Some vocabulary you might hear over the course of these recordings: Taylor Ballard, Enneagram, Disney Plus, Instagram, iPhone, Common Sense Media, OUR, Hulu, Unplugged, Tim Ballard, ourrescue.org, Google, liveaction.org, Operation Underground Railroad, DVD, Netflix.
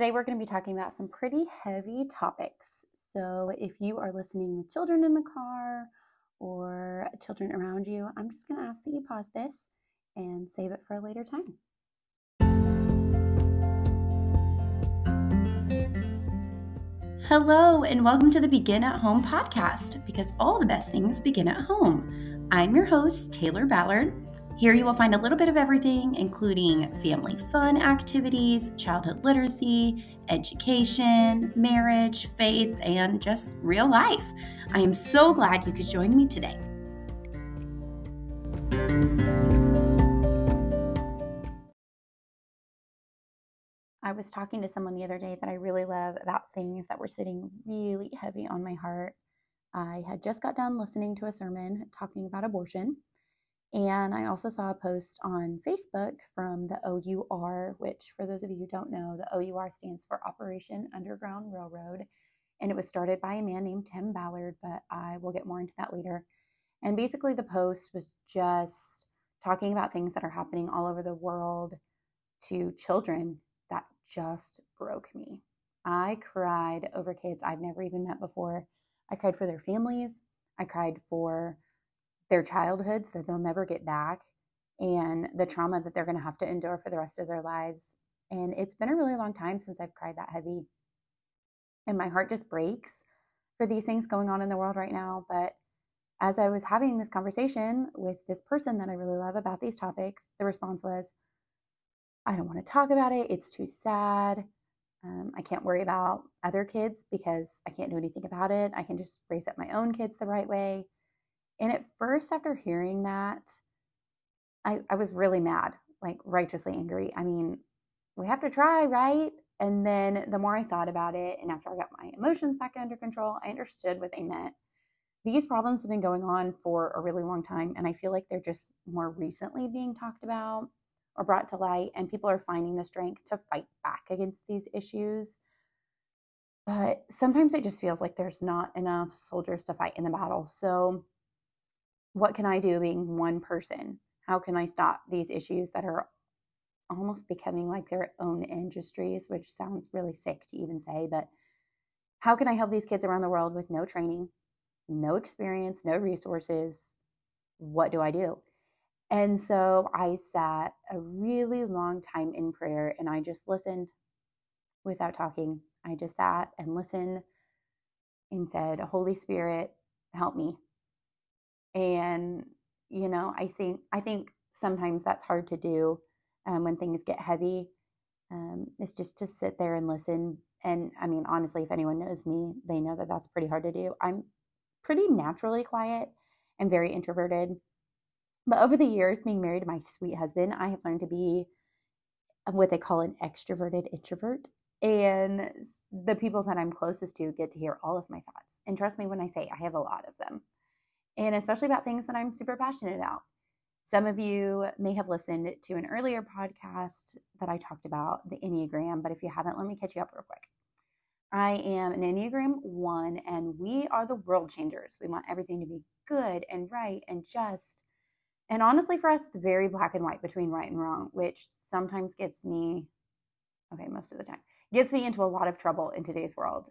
Today we're going to be talking about some pretty heavy topics. So if you are listening with children in the car or children around you, I'm just going to ask that you pause this and save it for a later time. Hello, and welcome to the Begin at Home podcast, because all the best things begin at home. I'm your host, Taylor Ballard. Here you will find a little bit of everything, including family fun activities, childhood literacy, education, marriage, faith, and just real life. I am so glad you could join me today. I was talking to someone the other day that I really love about things that were sitting really heavy on my heart. I had just got done listening to a sermon talking about abortion, and I also saw a post on Facebook from the OUR, which for those of you who don't know, the OUR stands for Operation Underground Railroad, and it was started by a man named Tim Ballard, but I will get more into that later. And basically the post was just talking about things that are happening all over the world to children that just broke me. I cried over kids I've never even met before. I cried for their families. I cried for their childhoods that they'll never get back, and the trauma that they're going to have to endure for the rest of their lives. And it's been a really long time since I've cried that heavy. And my heart just breaks for these things going on in the world right now. But as I was having this conversation with this person that I really love about these topics, the response was, I don't want to talk about it. It's too sad. I can't worry about other kids because I can't do anything about it. I can just raise up my own kids the right way. And at first, after hearing that, I was really mad, like righteously angry. I mean, we have to try, right? And then the more I thought about it, and after I got my emotions back under control, I understood what they meant. These problems have been going on for a really long time, and I feel like they're just more recently being talked about or brought to light, and people are finding the strength to fight back against these issues. But sometimes it just feels like there's not enough soldiers to fight in the battle. So what can I do being one person? How can I stop these issues that are almost becoming like their own industries, which sounds really sick to even say, but how can I help these kids around the world with no training, no experience, no resources? What do I do? And so I sat a really long time in prayer, and I just listened without talking. I just sat and listened and said, Holy Spirit, help me. And, you know, I think sometimes that's hard to do when things get heavy. It's just to sit there and listen. And I mean, honestly, if anyone knows me, they know that that's pretty hard to do. I'm pretty naturally quiet and very introverted. But over the years, being married to my sweet husband, I have learned to be what they call an extroverted introvert. And the people that I'm closest to get to hear all of my thoughts. And trust me when I say I have a lot of them. And especially about things that I'm super passionate about. Some of you may have listened to an earlier podcast that I talked about the Enneagram, but if you haven't, let me catch you up real quick. I am an Enneagram 1, and we are the world changers. We want everything to be good and right and just. And honestly, for us, it's very black and white between right and wrong, which sometimes gets me, most of the time, gets me into a lot of trouble in today's world.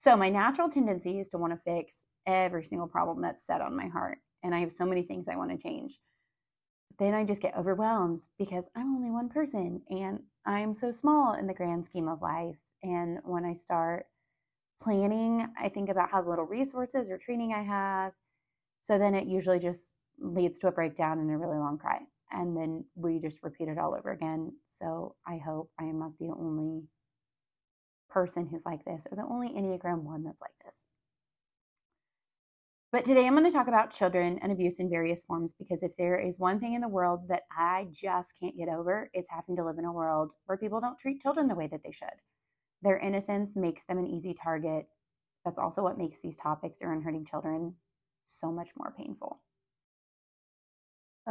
So my natural tendency is to want to fix every single problem that's set on my heart. And I have so many things I want to change. But then I just get overwhelmed because I'm only one person and I'm so small in the grand scheme of life. And when I start planning, I think about how little resources or training I have. So then it usually just leads to a breakdown and a really long cry. And then we just repeat it all over again. So I hope I am not the only person who's like this, or the only Enneagram 1 that's like this. But today I'm going to talk about children and abuse in various forms, because if there is one thing in the world that I just can't get over, it's having to live in a world where people don't treat children the way that they should. Their innocence makes them an easy target. That's also what makes these topics around hurting children so much more painful.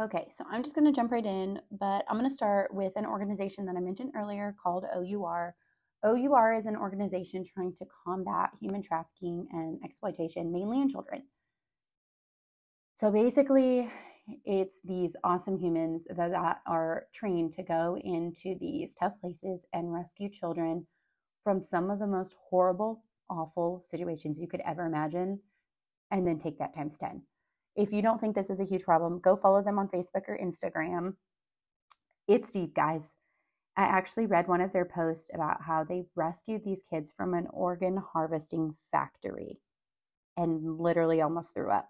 Okay, so I'm just going to jump right in, but I'm going to start with an organization that I mentioned earlier called OUR. OUR is an organization trying to combat human trafficking and exploitation, mainly in children. So basically, It's these awesome humans that are trained to go into these tough places and rescue children from some of the most horrible, awful situations you could ever imagine, and then take that times 10. If you don't think this is a huge problem, go follow them on Facebook or Instagram. It's deep, guys. I actually read one of their posts about how they rescued these kids from an organ harvesting factory and literally almost threw up.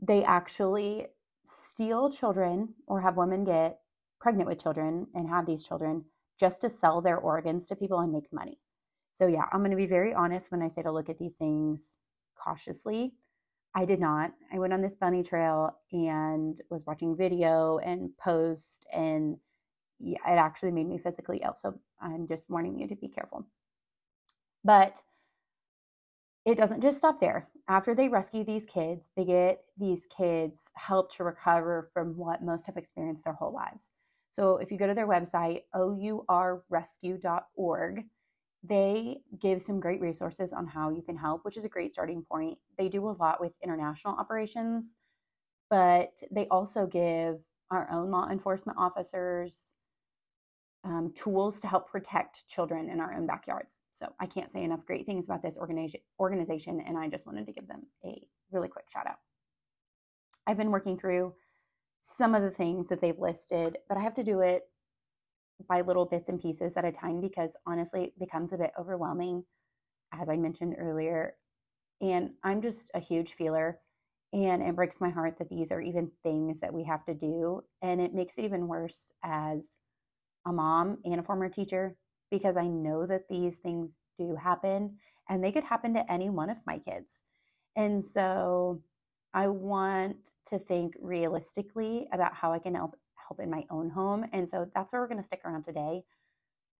They actually steal children or have women get pregnant with children and have these children just to sell their organs to people and make money. So yeah, I'm going to be very honest when I say to look at these things cautiously. I did not. I went on this bunny trail and was watching video and posts, and yeah, it actually made me physically ill. So I'm just warning you to be careful. But it doesn't just stop there. After they rescue these kids, they get these kids help to recover from what most have experienced their whole lives. So if you go to their website, ourrescue.org, they give some great resources on how you can help, which is a great starting point. They do a lot with international operations, but they also give our own law enforcement officers tools to help protect children in our own backyards. So I can't say enough great things about this organization, and I just wanted to give them a really quick shout out. I've been working through some of the things that they've listed, but I have to do it by little bits and pieces at a time because honestly, it becomes a bit overwhelming, as I mentioned earlier. And I'm just a huge feeler, and it breaks my heart that these are even things that we have to do. And it makes it even worse as a mom and a former teacher, because I know that these things do happen and they could happen to any one of my kids. And so I want to think realistically about how I can help in my own home. And so that's where we're going to stick around today.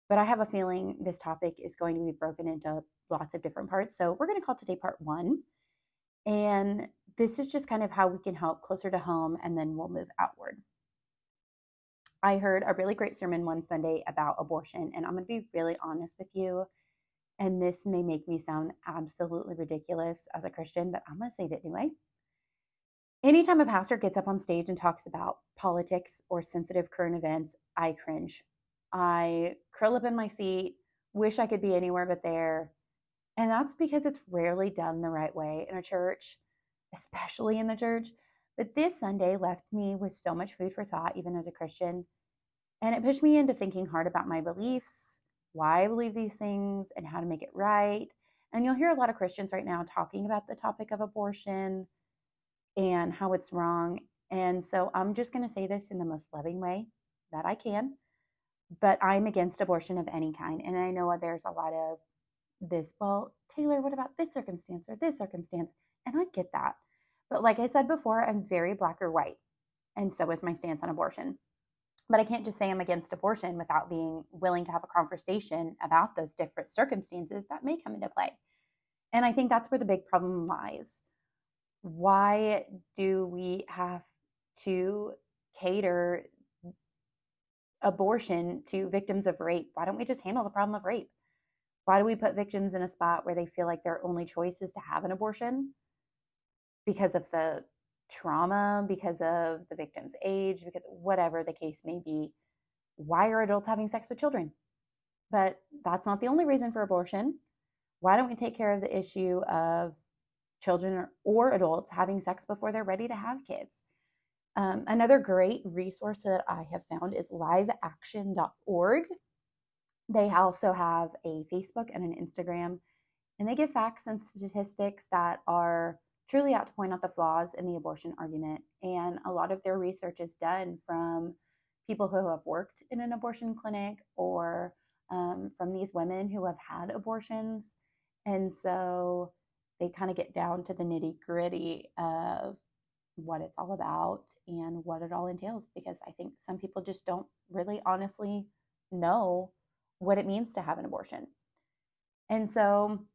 But I have a feeling this topic is going to be broken into lots of different parts. So we're going to call today part one. And this is just kind of how we can help closer to home, and then we'll move outward. I heard a really great sermon one Sunday about abortion, and I'm going to be really honest with you, and this may make me sound absolutely ridiculous as a Christian, but I'm going to say it anyway. Anytime a pastor gets up on stage and talks about politics or sensitive current events, I cringe. I curl up in my seat, wish I could be anywhere but there, and that's because it's rarely done the right way in a church, especially in the church. But this Sunday left me with so much food for thought, even as a Christian, and it pushed me into thinking hard about my beliefs, why I believe these things, and how to make it right. And you'll hear a lot of Christians right now talking about the topic of abortion and how it's wrong. And so I'm just going to say this in the most loving way that I can, but I'm against abortion of any kind. And I know there's a lot of this, well, Taylor, what about this circumstance or this circumstance? And I get that. But like I said before, I'm very black or white, and so is my stance on abortion. But I can't just say I'm against abortion without being willing to have a conversation about those different circumstances that may come into play. And I think that's where the big problem lies. Why do we have to cater abortion to victims of rape? Why don't we just handle the problem of rape? Why do we put victims in a spot where they feel like their only choice is to have an abortion? Because of the trauma, because of the victim's age, because whatever the case may be, why are adults having sex with children? But that's not the only reason for abortion. Why don't we take care of the issue of children or adults having sex before they're ready to have kids? Another great resource that I have found is liveaction.org. They also have a Facebook and an Instagram, and they give facts and statistics that are truly out to point out the flaws in the abortion argument. And a lot of their research is done from people who have worked in an abortion clinic or from these women who have had abortions. And so they kind of get down to the nitty-gritty of what it's all about and what it all entails, because I think some people just don't really honestly know what it means to have an abortion. And so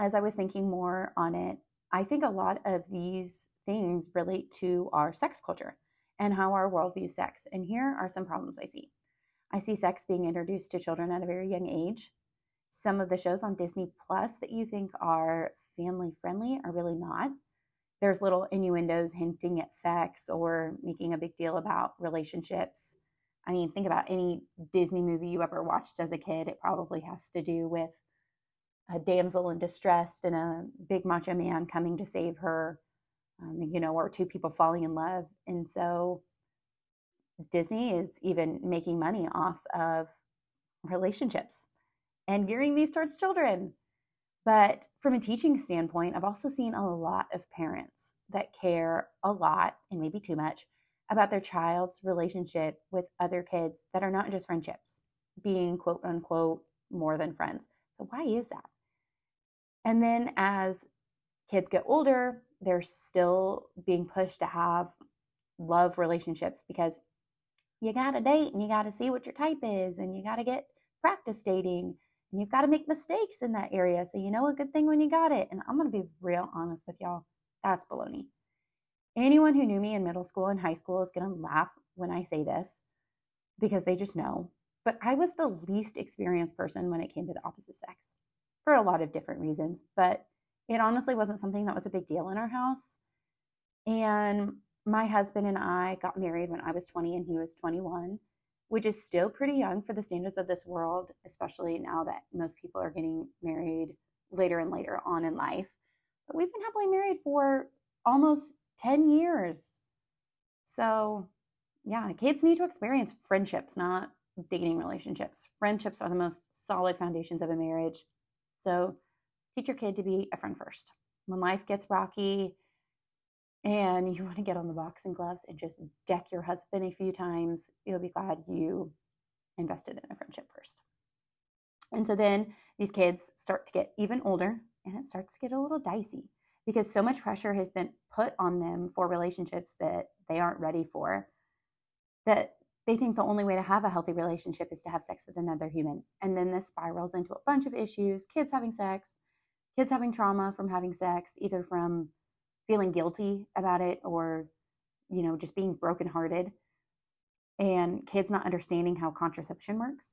as I was thinking more on it, I think a lot of these things relate to our sex culture and how our world views sex. And here are some problems I see. I see sex being introduced to children at a very young age. Some of the shows on Disney Plus that you think are family friendly are really not. there's little innuendos hinting at sex or making a big deal about relationships. I mean, think about any Disney movie you ever watched as a kid. It probably has to do with a damsel in distress and a big macho man coming to save her, or two people falling in love. And so Disney is even making money off of relationships and gearing these towards children. But from a teaching standpoint, I've also seen a lot of parents that care a lot, and maybe too much, about their child's relationship with other kids that are not just friendships, being quote unquote more than friends. So why is that? And then as kids get older, they're still being pushed to have love relationships because you got to date and you got to see what your type is and you got to get practice dating and you've got to make mistakes in that area. So you know a good thing when you got it. And I'm going to be real honest with y'all. That's baloney. Anyone who knew me in middle school and high school is going to laugh when I say this because they just know. But I was the least experienced person when it came to the opposite sex for a lot of different reasons. But it honestly wasn't something that was a big deal in our house. And my husband and I got married when I was 20 and he was 21, which is still pretty young for the standards of this world, especially now that most people are getting married later and later on in life. But we've been happily married for almost 10 years. So yeah, kids need to experience friendships, not dating relationships. Friendships are the most solid foundations of a marriage. So teach your kid to be a friend first. When life gets rocky and you want to get on the boxing gloves and just deck your husband a few times, you'll be glad you invested in a friendship first. And so then these kids start to get even older and it starts to get a little dicey because so much pressure has been put on them for relationships that they aren't ready for, that they think the only way to have a healthy relationship is to have sex with another human. And then this spirals into a bunch of issues, kids having sex, kids having trauma from having sex, either from feeling guilty about it or, just being brokenhearted, and kids not understanding how contraception works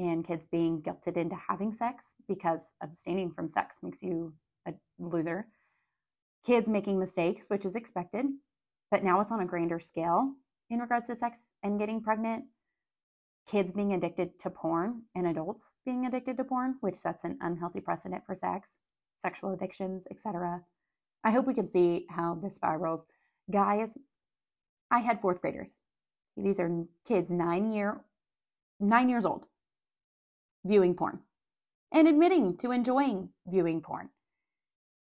and kids being guilted into having sex because abstaining from sex makes you a loser. Kids making mistakes, which is expected, but now it's on a grander scale in regards to sex and getting pregnant. Kids being addicted to porn and adults being addicted to porn, which sets an unhealthy precedent for sex, sexual addictions, etc. I hope we can see how this spirals. Guys, I had fourth graders. These are kids 9 years old viewing porn and admitting to enjoying viewing porn.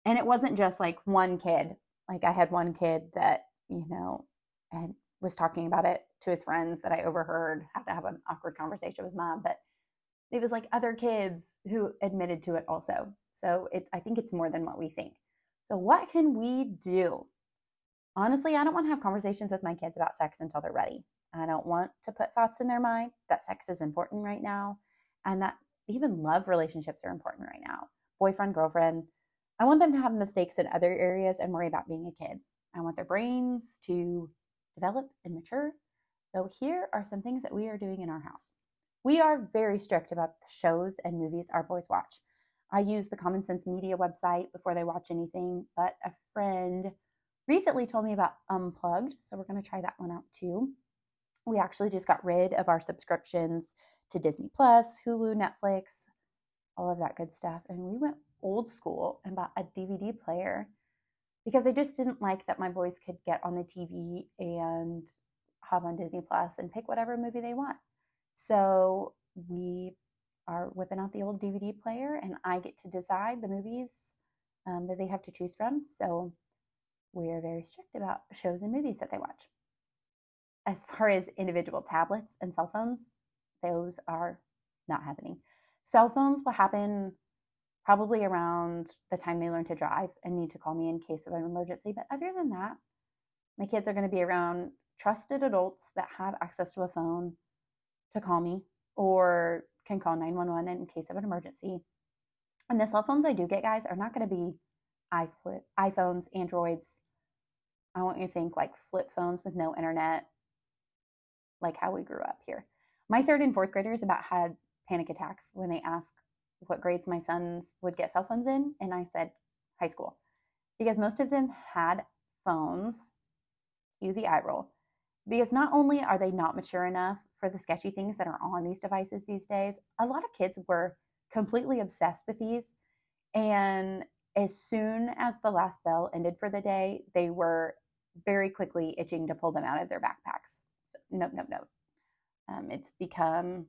And it wasn't just like one kid. Like I had one kid that, and was talking about it to his friends that I overheard, had to have an awkward conversation with mom, but it was like other kids who admitted to it also. So I think it's more than what we think. So what can we do? Honestly, I don't want to have conversations with my kids about sex until they're ready. I don't want to put thoughts in their mind that sex is important right now and that even love relationships are important right now. Boyfriend, girlfriend. I want them to have mistakes in other areas and worry about being a kid. I want their brains to develop and mature. So here are some things that we are doing in our house. We are very strict about the shows and movies our boys watch. I use the Common Sense Media website before they watch anything, but a friend recently told me about Unplugged, so we're going to try that one out too. We actually just got rid of our subscriptions to Disney Plus, Hulu, Netflix, all of that good stuff, and we went old school and bought a DVD player because I just didn't like that my boys could get on the TV and hop on Disney Plus and pick whatever movie they want. So we are whipping out the old DVD player and I get to decide the movies that they have to choose from. So we're very strict about shows and movies that they watch. As far as individual tablets and cell phones, those are not happening. Cell phones will happen probably around the time they learn to drive and need to call me in case of an emergency. But other than that, my kids are going to be around trusted adults that have access to a phone to call me or can call 911 in case of an emergency. And the cell phones I do get, guys, are not going to be iPhones, Androids. I want you to think like flip phones with no internet, like how we grew up here. My third and fourth graders about had panic attacks when they asked what grades my sons would get cell phones in, and I said high school. because most of them had phones, cue the eye roll, because not only are they not mature enough for the sketchy things that are on these devices these days, a lot of kids were completely obsessed with these. And as soon as the last bell ended for the day, they were very quickly itching to pull them out of their backpacks. So, nope, nope, nope. It's become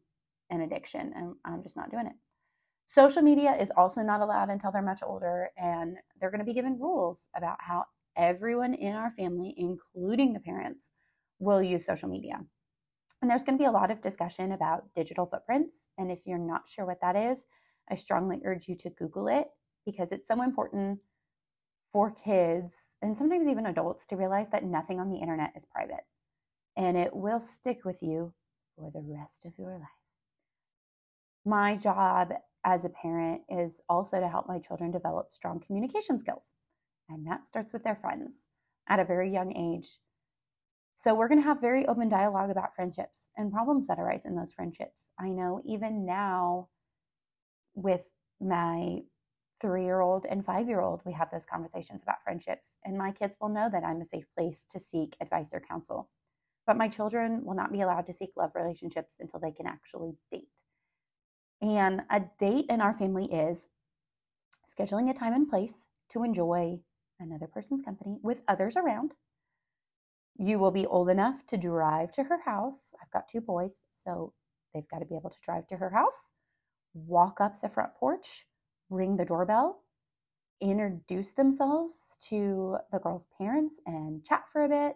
an addiction, and I'm just not doing it. Social media is also not allowed until they're much older, and they're going to be given rules about how everyone in our family, including the parents, will use social media. And there's going to be a lot of discussion about digital footprints. And if you're not sure what that is, I strongly urge you to Google it, because it's so important for kids and sometimes even adults to realize that nothing on the internet is private, and it will stick with you for the rest of your life. My job as a parent is also to help my children develop strong communication skills, and that starts with their friends at a very young age. So we're going to have very open dialogue about friendships and problems that arise in those friendships. I know even now with my 3-year-old and 5-year-old, we have those conversations about friendships, and my kids will know that I'm a safe place to seek advice or counsel. But my children will not be allowed to seek love relationships until they can actually date. And a date in our family is scheduling a time and place to enjoy another person's company with others around. You will be old enough to drive to her house. I've got 2 boys, so they've got to be able to drive to her house, walk up the front porch, ring the doorbell, introduce themselves to the girl's parents and chat for a bit,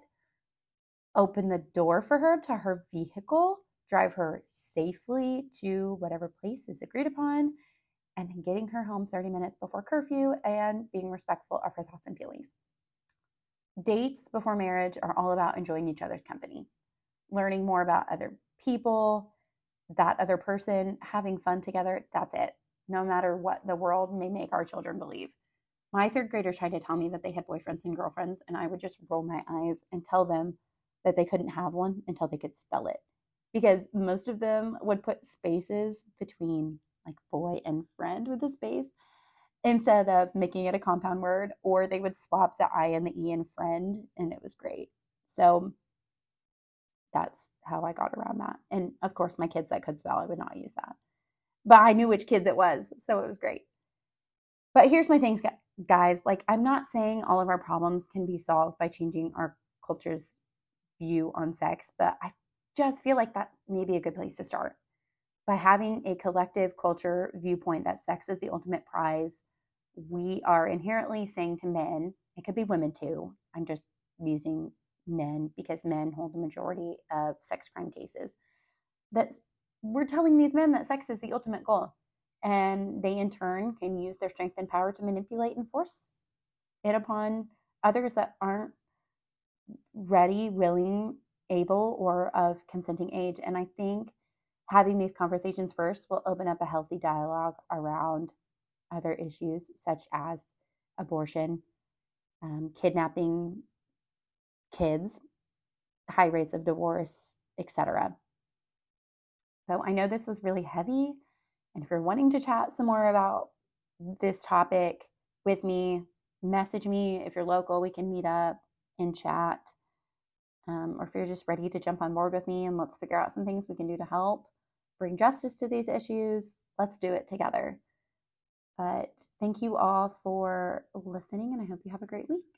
open the door for her to her vehicle, drive her safely to whatever place is agreed upon, and then getting her home 30 minutes before curfew and being respectful of her thoughts and feelings. Dates before marriage are all about enjoying each other's company, learning more about other people, that other person, having fun together. That's it. No matter what the world may make our children believe. My 3rd graders tried to tell me that they had boyfriends and girlfriends, and I would just roll my eyes and tell them that they couldn't have one until they could spell it. Because most of them would put spaces between like boy and friend with a space instead of making it a compound word, or they would swap the I and the E in friend, and it was great. So that's how I got around that. And of course, my kids that could spell, I would not use that. But I knew which kids it was, so it was great. But here's my thing, guys. Like, I'm not saying all of our problems can be solved by changing our culture's view on sex, but I just feel like that may be a good place to start. By having a collective culture viewpoint that sex is the ultimate prize, we are inherently saying to men, it could be women too, I'm just using men because men hold the majority of sex crime cases, that's we're telling these men that sex is the ultimate goal, and they in turn can use their strength and power to manipulate and force it upon others that aren't ready, willing, able, or of consenting age. And I think having these conversations first will open up a healthy dialogue around other issues such as abortion, kidnapping kids, high rates of divorce, etc. So I know this was really heavy, and if you're wanting to chat some more about this topic with me, message me. If you're local, we can meet up and chat, or if you're just ready to jump on board with me and let's figure out some things we can do to help bring justice to these issues. Let's do it together. But thank you all for listening, and I hope you have a great week.